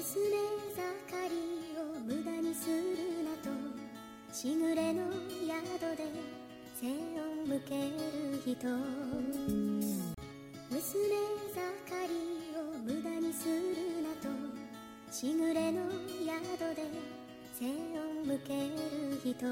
娘盛りを無駄にするなと、しぐれの宿で背を向ける人。娘盛りを無駄にするなと、しぐれの宿で背を向ける人。